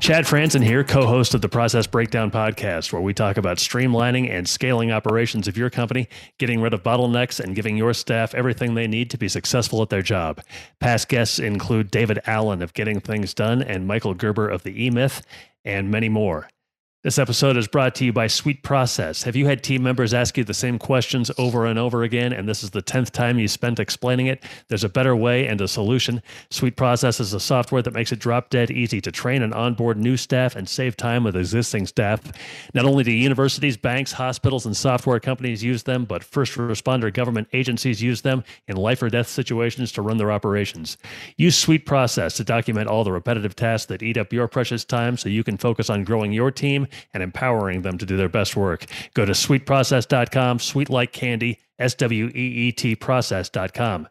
Chad Franzen here, co-host of the Process Breakdown Podcast, where we talk about streamlining and scaling operations of your company, getting rid of bottlenecks, and giving your staff everything they need to be successful at their job. Past guests include David Allen of Getting Things Done and Michael Gerber of The E-Myth, and many more. This episode is brought to you by Sweet Process. Have you had team members ask you the same questions over and over again, and this is the 10th time you spent explaining it? There's a better way and a solution. Sweet Process is a software that makes it drop-dead easy to train and onboard new staff and save time with existing staff. Not only do universities, banks, hospitals, and software companies use them, but first responder government agencies use them in life or death situations to run their operations. Use Sweet Process to document all the repetitive tasks that eat up your precious time so you can focus on growing your team and empowering them to do their best work. Go to sweetprocess.com, sweet like candy, S-W-E-E-T process.com.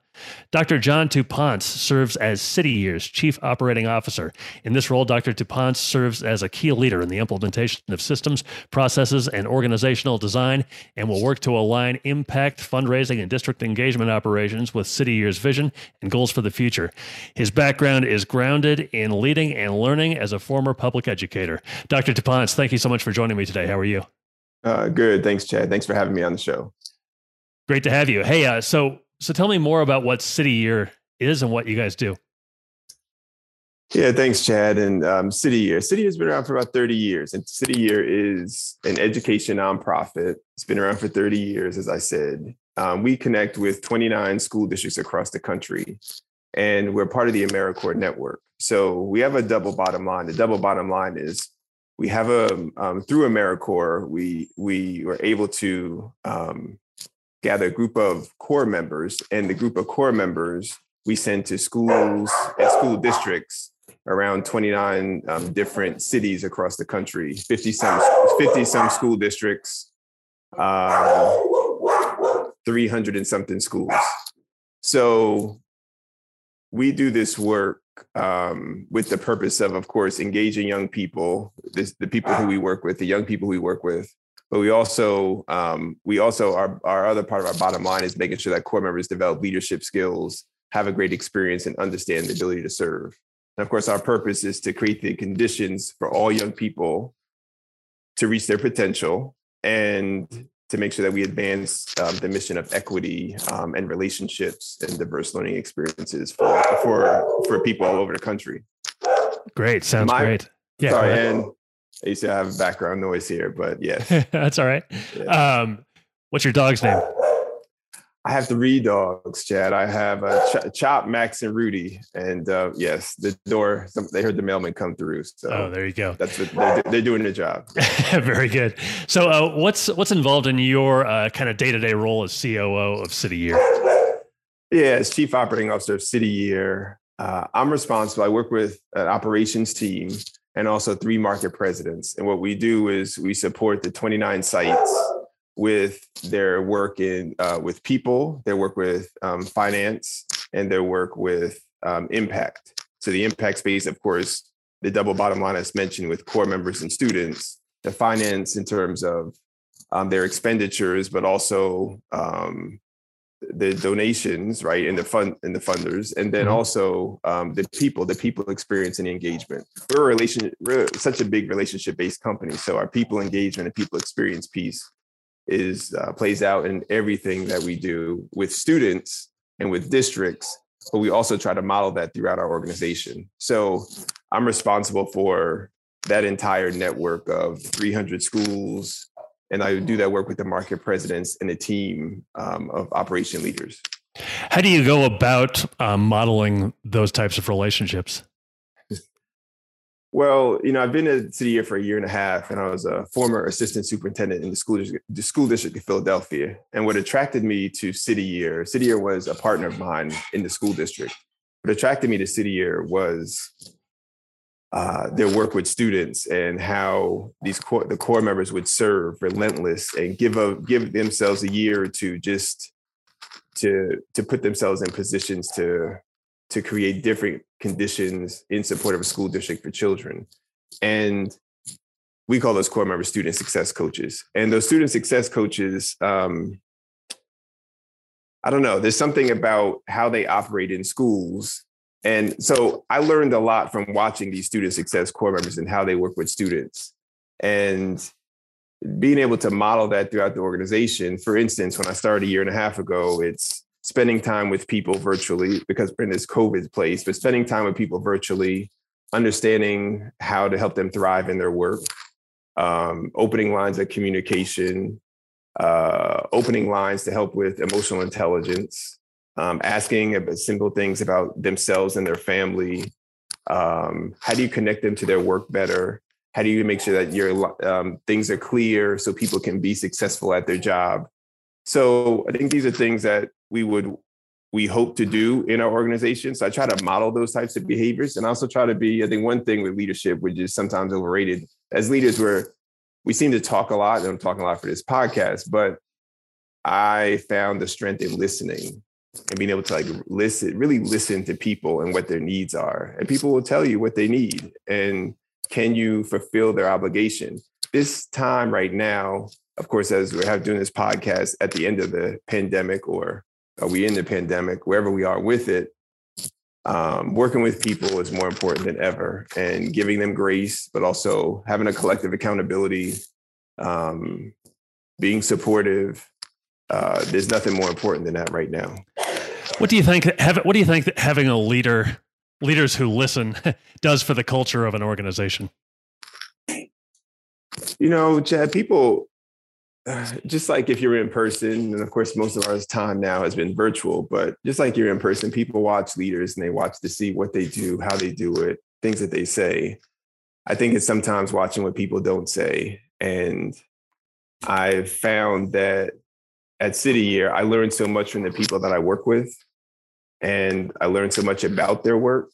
Dr. John Dupont serves as City Year's Chief Operating Officer. In this role, Dr. Dupont serves as a key leader in the implementation of systems, processes, and organizational design, and will work to align impact, fundraising, and district engagement operations with City Year's vision and goals for the future. His background is grounded in leading and learning as a former public educator. Dr. Dupont, thank you so much for joining me today. How are you? Good. Thanks, Chad. Thanks for having me on the show. Great to have you. Hey, so tell me more about what City Year is and what you guys do. Yeah, thanks, Chad. And City Year. City Year has been around for about 30 years. And City Year is an education nonprofit. It's been around for 30 years, as I said. We connect with 29 school districts across the country, and we're part of the AmeriCorps network. So we have a double bottom line. The double bottom line is we have a, through AmeriCorps, we were able to gather a group of core members, and the group of core members we send to schools and school districts around 29 different cities across the country, 50 some school districts, 300 and something schools. So we do this work with the purpose of course, engaging young people, the young people we work with. But we also, our other part of our bottom line is making sure that core members develop leadership skills, have a great experience, and understand the ability to serve. And of course, our purpose is to create the conditions for all young people to reach their potential and to make sure that we advance the mission of equity and relationships and diverse learning experiences for people all over the country. Great. Sounds great. Yeah. Sorry, and I used to have background noise here, but yes. That's all right. Yeah. What's your dog's name? I have 3 dogs, Chad. I have Chop, Max, and Rudy. And yes, the door, they heard the mailman come through. So there you go. That's what they're doing their job. Very good. So what's involved in your kind of day-to-day role as COO of City Year? Yeah, as Chief Operating Officer of City Year, I'm responsible. I work with an operations team and also 3 market presidents. And what we do is we support the 29 sites with their work with people, their work with finance, and their work with impact. So the impact space, of course, the double bottom line as mentioned with core members and students, the finance in terms of their expenditures, but also the donations, right, and the funders, and then also the people experience and engagement. We're such a big relationship-based company, so our people engagement and people experience piece is plays out in everything that we do with students and with districts, but we also try to model that throughout our organization. So I'm responsible for that entire network of 300 schools, and I do that work with the market presidents and a team of operation leaders. How do you go about modeling those types of relationships? Well, I've been at City Year for 1.5 years, and I was a former assistant superintendent in the school district of Philadelphia. And what attracted me to City Year was a partner of mine in the school district. What attracted me to City Year was their work with students and how these the core members would serve relentless and give themselves a year or two just to put themselves in positions to create different conditions in support of a school district for children. And we call those core members student success coaches. And those student success coaches, I don't know, there's something about how they operate in schools. And so I learned a lot from watching these student success core members and how they work with students and being able to model that throughout the organization. For instance, when I started a year and a half ago, it's spending time with people virtually because we're in this COVID place, but spending time with people virtually, understanding how to help them thrive in their work, opening lines of communication, opening lines to help with emotional intelligence, asking about simple things about themselves and their family. How do you connect them to their work better? How do you make sure that your things are clear so people can be successful at their job? So I think these are things that we hope to do in our organization. So I try to model those types of behaviors, and I also try to be, I think one thing with leadership, which is sometimes overrated as leaders, we seem to talk a lot, and I'm talking a lot for this podcast, but I found the strength in listening and being able to really listen to people and what their needs are. And people will tell you what they need and can you fulfill their obligation? This time right now, of course, as we have doing this podcast at the end of the pandemic, or are we in the pandemic, wherever we are with it, working with people is more important than ever, and giving them grace, but also having a collective accountability, being supportive. There's nothing more important than that right now. What do you think that having a leaders who listen does for the culture of an organization? You know, Chad, people, just like if you're in person, and of course, most of our time now has been virtual, but just like you're in person, people watch leaders and they watch to see what they do, how they do it, things that they say. I think it's sometimes watching what people don't say. And I've found that at City Year, I learned so much from the people that I work with, and I learned so much about their work.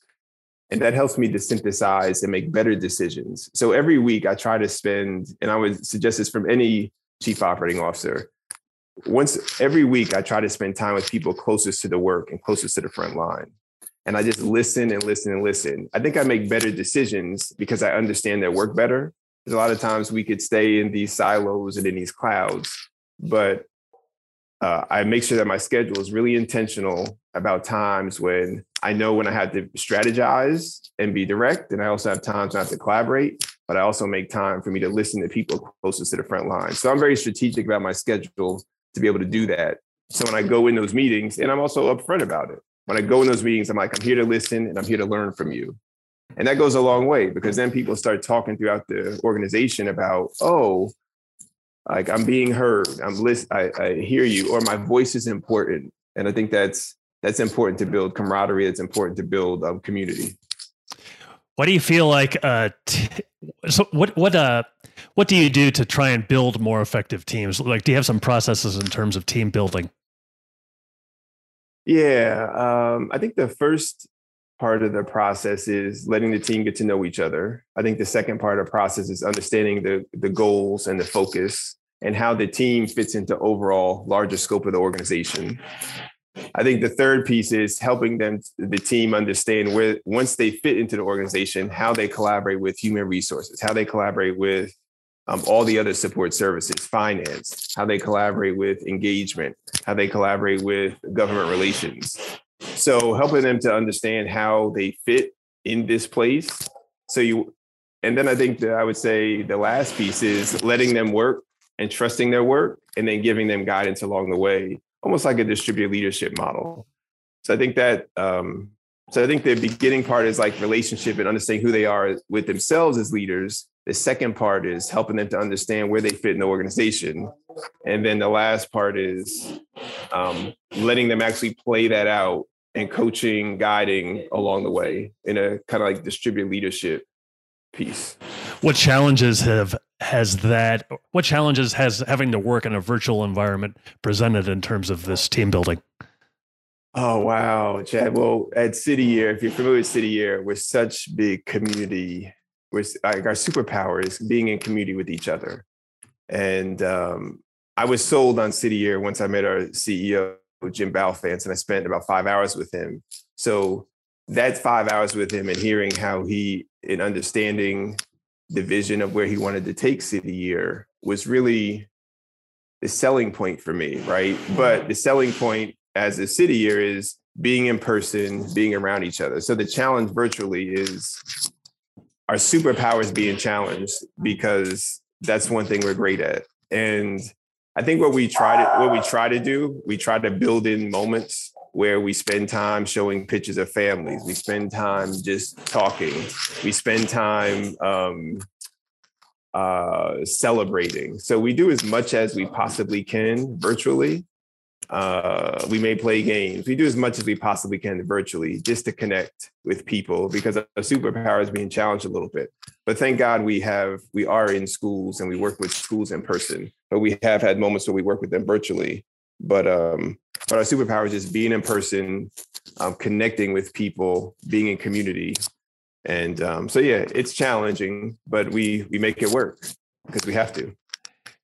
And that helps me to synthesize and make better decisions. So every week I try to spend, and I would suggest this from any Chief Operating Officer, every week I try to spend time with people closest to the work and closest to the front line. And I just listen and listen and listen. I think I make better decisions because I understand their work better. Because a lot of times we could stay in these silos and in these clouds, but I make sure that my schedule is really intentional about times when I know when I have to strategize and be direct. And I also have times when I have to collaborate, but I also make time for me to listen to people closest to the front line. So I'm very strategic about my schedule to be able to do that. So when I go in those meetings, and I'm also upfront about it, when I go in those meetings, I'm like, I'm here to listen and I'm here to learn from you. And that goes a long way, because then people start talking throughout the organization about, oh, like I'm being heard, I hear you, or my voice is important. And I think that's important to build camaraderie. It's important to build community. What do you feel like? What do you do to try and build more effective teams? Like, do you have some processes in terms of team building? Yeah, I think the first part of the process is letting the team get to know each other. I think the second part of the process is understanding the goals and the focus and how the team fits into overall larger scope of the organization. I think the third piece is helping the team understand where, once they fit into the organization, how they collaborate with human resources, how they collaborate with all the other support services, finance, how they collaborate with engagement, how they collaborate with government relations. So helping them to understand how they fit in this place. And then I think that I would say the last piece is letting them work and trusting their work, and then giving them guidance along the way, almost like a distributed leadership model. So I think that, so I think the beginning part is like relationship and understanding who they are with themselves as leaders. The second part is helping them to understand where they fit in the organization. And then the last part is letting them actually play that out and coaching, guiding along the way in a kind of like distributed leadership piece. What challenges has having to work in a virtual environment presented in terms of this team building? Oh, wow, Chad. Well, at City Year, if you're familiar with City Year, we're such big community we're like, our superpower is being in community with each other. And I was sold on City Year once I met our CEO, Jim Balfanz, and I spent about 5 hours with him. So that's 5 hours with him and hearing how he, in understanding the vision of where he wanted to take City Year, was really the selling point for me, right? But the selling point as a City Year is being in person, being around each other. So the challenge virtually is our superpowers being challenged, because that's one thing we're great at. And I think what we try to build in moments where we spend time showing pictures of families. We spend time just talking. We spend time celebrating. So we do as much as we possibly can virtually. We may play games. We do as much as we possibly can virtually just to connect with people, because our superpower is being challenged a little bit. But thank God we are in schools and we work with schools in person, but we have had moments where we work with them virtually. But our superpower is just being in person, connecting with people, being in community. And so, yeah, it's challenging, but we make it work because we have to.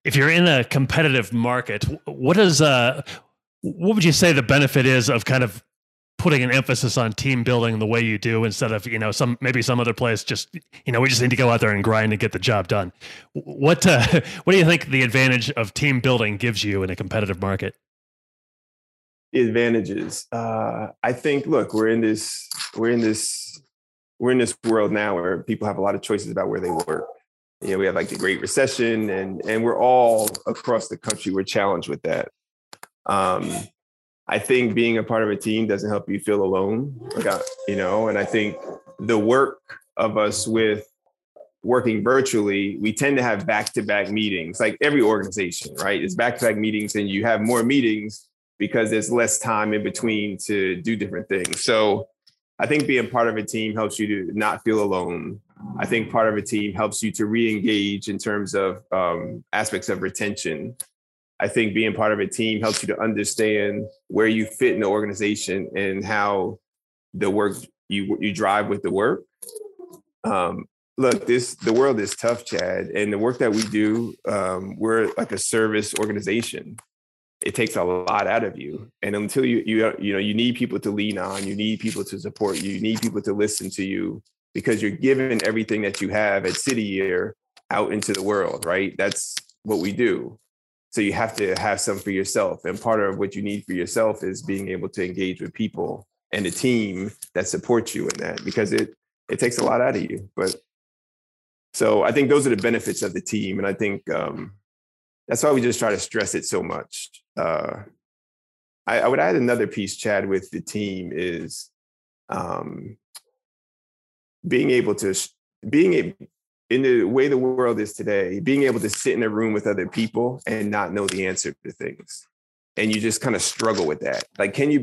If you're in a competitive market, what would you say the benefit is of kind of putting an emphasis on team building the way you do, instead of, you know, some other place just, you know, we just need to go out there and grind and get the job done. What do you think the advantage of team building gives you in a competitive market? Advantages. I think, look, we're in this world now where people have a lot of choices about where they work. You know, we have like the Great Recession, and we're all across the country, we're challenged with that. I think being a part of a team doesn't help you feel alone, you know, and I think the work of us with working virtually, we tend to have back-to-back meetings, like every organization, right? It's back-to-back meetings, and you have more meetings because there's less time in between to do different things. So I think being part of a team helps you to not feel alone. I think part of a team helps you to re-engage in terms of aspects of retention. I think being part of a team helps you to understand where you fit in the organization and how the work you drive with the work. Look, the world is tough, Chad, and the work that we do, we're like a service organization. It takes a lot out of you, and until you need people to lean on, you need people to support you, you need people to listen to you, because you're giving everything that you have at City Year out into the world, right? That's what we do. So you have to have some for yourself. And part of what you need for yourself is being able to engage with people and a team that supports you in that, because it takes a lot out of you. But so I think those are the benefits of the team. And I think that's why we just try to stress it so much. I would add another piece, Chad, with the team is in the way the world is today, being able to sit in a room with other people and not know the answer to things. And you just kind of struggle with that. Like, can you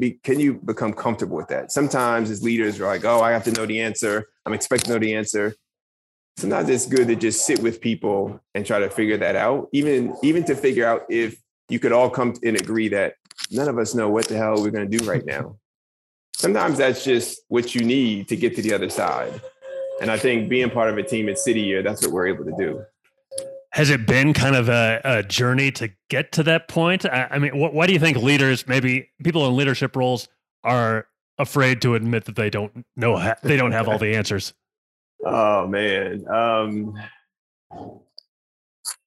become comfortable with that? Sometimes as leaders are like, oh, I have to know the answer. I'm expected to know the answer. Sometimes it's good to just sit with people and try to figure that out. Even to figure out if you could all come and agree that none of us know what the hell we're going to do right now. Sometimes that's just what you need to get to the other side. And I think being part of a team at City Year, that's what we're able to do. Has it been kind of a journey to get to that point? I mean, why do you think leaders, maybe people in leadership roles, are afraid to admit that they don't have all the answers? Oh, man.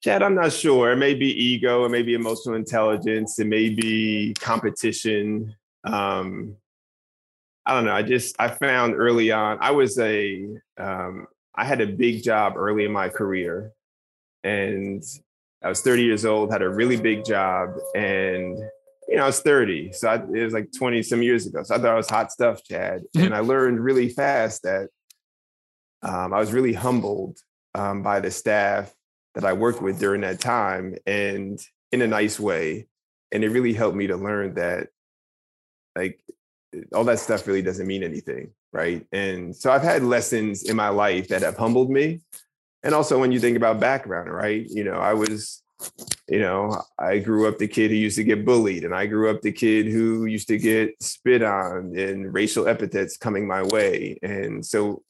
Chad, I'm not sure. It may be ego. It may be emotional intelligence. It may be competition. I don't know. I found early on, I had a big job early in my career, and I was 30 years old, had a really big job, and, you know, I was 30. So it was like 20 some years ago. So I thought I was hot stuff, Chad. And I learned really fast that I was really humbled by the staff that I worked with during that time, and in a nice way. And it really helped me to learn that, like, all that stuff really doesn't mean anything, right? And so I've had lessons in my life that have humbled me. And also when you think about background, right? You know, I grew up the kid who used to get bullied, and I grew up the kid who used to get spit on and racial epithets coming my way. And so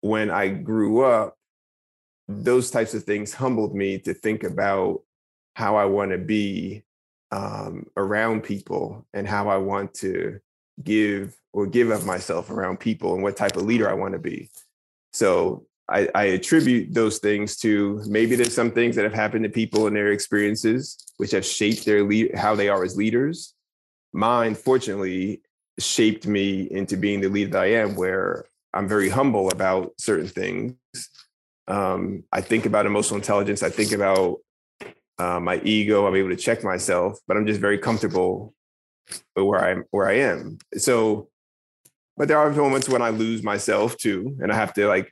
when I grew up, those types of things humbled me to think about how I want to be around people and how I want to give of myself around people and what type of leader I want to be. So I attribute those things to maybe there's some things that have happened to people in their experiences, which have shaped their how they are as leaders. Mine, fortunately, shaped me into being the leader that I am, where I'm very humble about certain things. I think about emotional intelligence. I think about my ego. I'm able to check myself, but I'm just very comfortable where I am. So, but there are moments when I lose myself too, and I have to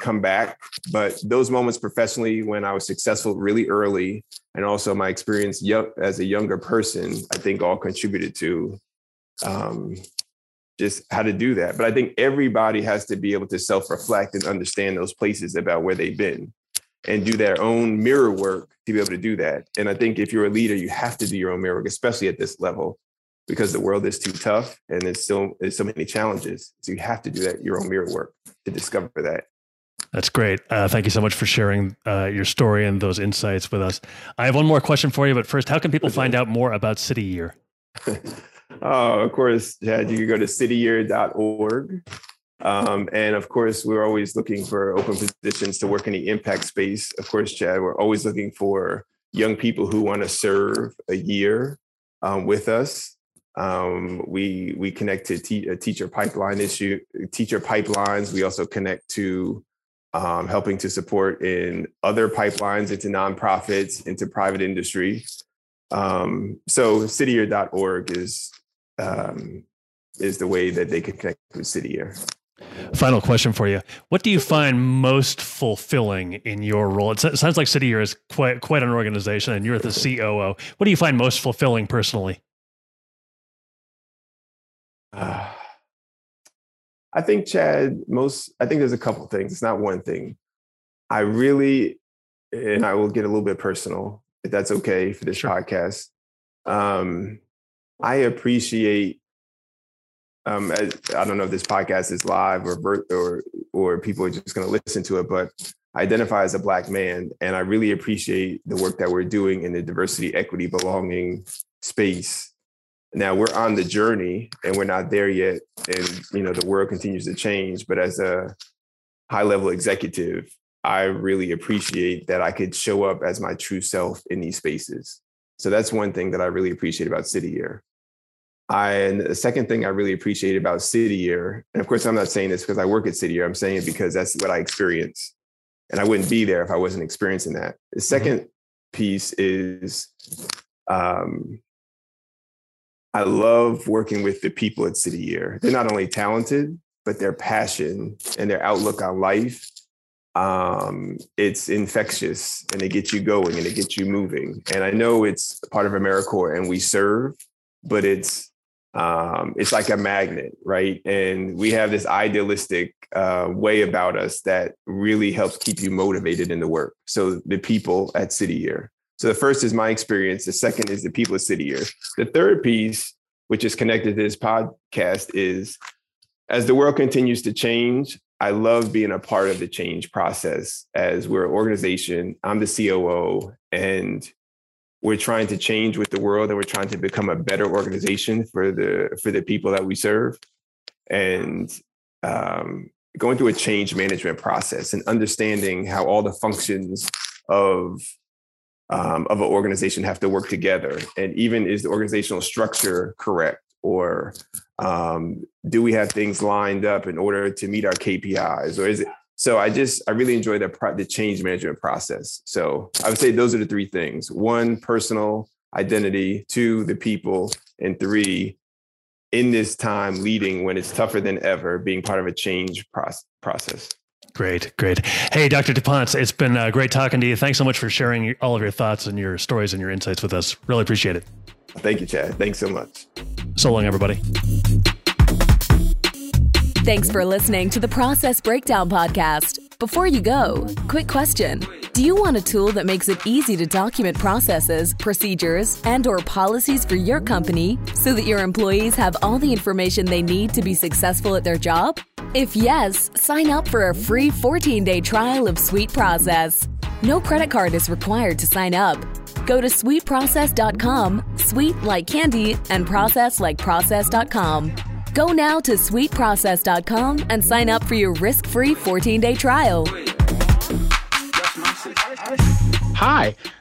come back. But those moments professionally, when I was successful really early, and also my experience as a younger person, I think all contributed to just how to do that. But I think everybody has to be able to self-reflect and understand those places about where they've been and do their own mirror work to be able to do that. And I think if you're a leader, you have to do your own mirror work, especially at this level, because the world is too tough and there's so many challenges. So you have to do your own mirror work to discover that. That's great. Thank you so much for sharing your story and those insights with us. I have one more question for you, but first, how can people find out more about City Year? Oh, of course, Chad, you can go to cityyear.org. And of course, we're always looking for open positions to work in the impact space. Of course, Chad, we're always looking for young people who want to serve a year with us. We connect to teacher pipelines. We also connect to helping to support in other pipelines, into nonprofits, into private industry. So cityyear.org is the way that they can connect with City Year. Final question for you. What do you find most fulfilling in your role? It sounds like City Year is quite an organization and you're the COO. What do you find most fulfilling personally? I think, Chad, I think there's a couple things. It's not one thing. I will get a little bit personal, if that's okay for this podcast. I appreciate, I don't know if this podcast is live or people are just going to listen to it, but I identify as a Black man, and I really appreciate the work that we're doing in the diversity, equity, belonging space. Now we're on the journey and we're not there yet. And, the world continues to change, but as a high level executive, I really appreciate that I could show up as my true self in these spaces. So that's one thing that I really appreciate about City Year. And the second thing I really appreciate about City Year, and of course, I'm not saying this because I work at City Year, I'm saying it because that's what I experience. And I wouldn't be there if I wasn't experiencing that. The second piece is, I love working with the people at City Year. They're not only talented, but their passion and their outlook on life, it's infectious, and it gets you going and it gets you moving. And I know it's part of AmeriCorps and we serve, but it's like a magnet, right? And we have this idealistic way about us that really helps keep you motivated in the work. So the people at City Year. So the first is my experience. The second is the people of City Year. The third piece, which is connected to this podcast, is as the world continues to change, I love being a part of the change process. As we're an organization, I'm the COO, and we're trying to change with the world, and we're trying to become a better organization for the people that we serve. And going through a change management process and understanding how all the functions of an organization have to work together. And even is the organizational structure correct? Or do we have things lined up in order to meet our KPIs? Or is it? So I really enjoy the change management process. So I would say those are the three things. One, personal identity. Two, the people. And three, in this time leading when it's tougher than ever, being part of a change process. Great. Hey, Dr. Dupont, it's been great talking to you. Thanks so much for sharing all of your thoughts and your stories and your insights with us. Really appreciate it. Thank you, Chad. Thanks so much. So long, everybody. Thanks for listening to the Process Breakdown Podcast. Before you go, quick question. Do you want a tool that makes it easy to document processes, procedures, and/or policies for your company so that your employees have all the information they need to be successful at their job? If yes, sign up for a free 14-day trial of Sweet Process. No credit card is required to sign up. Go to sweetprocess.com, sweet like candy, and process like process.com. Go now to sweetprocess.com and sign up for your risk-free 14-day trial. Hi,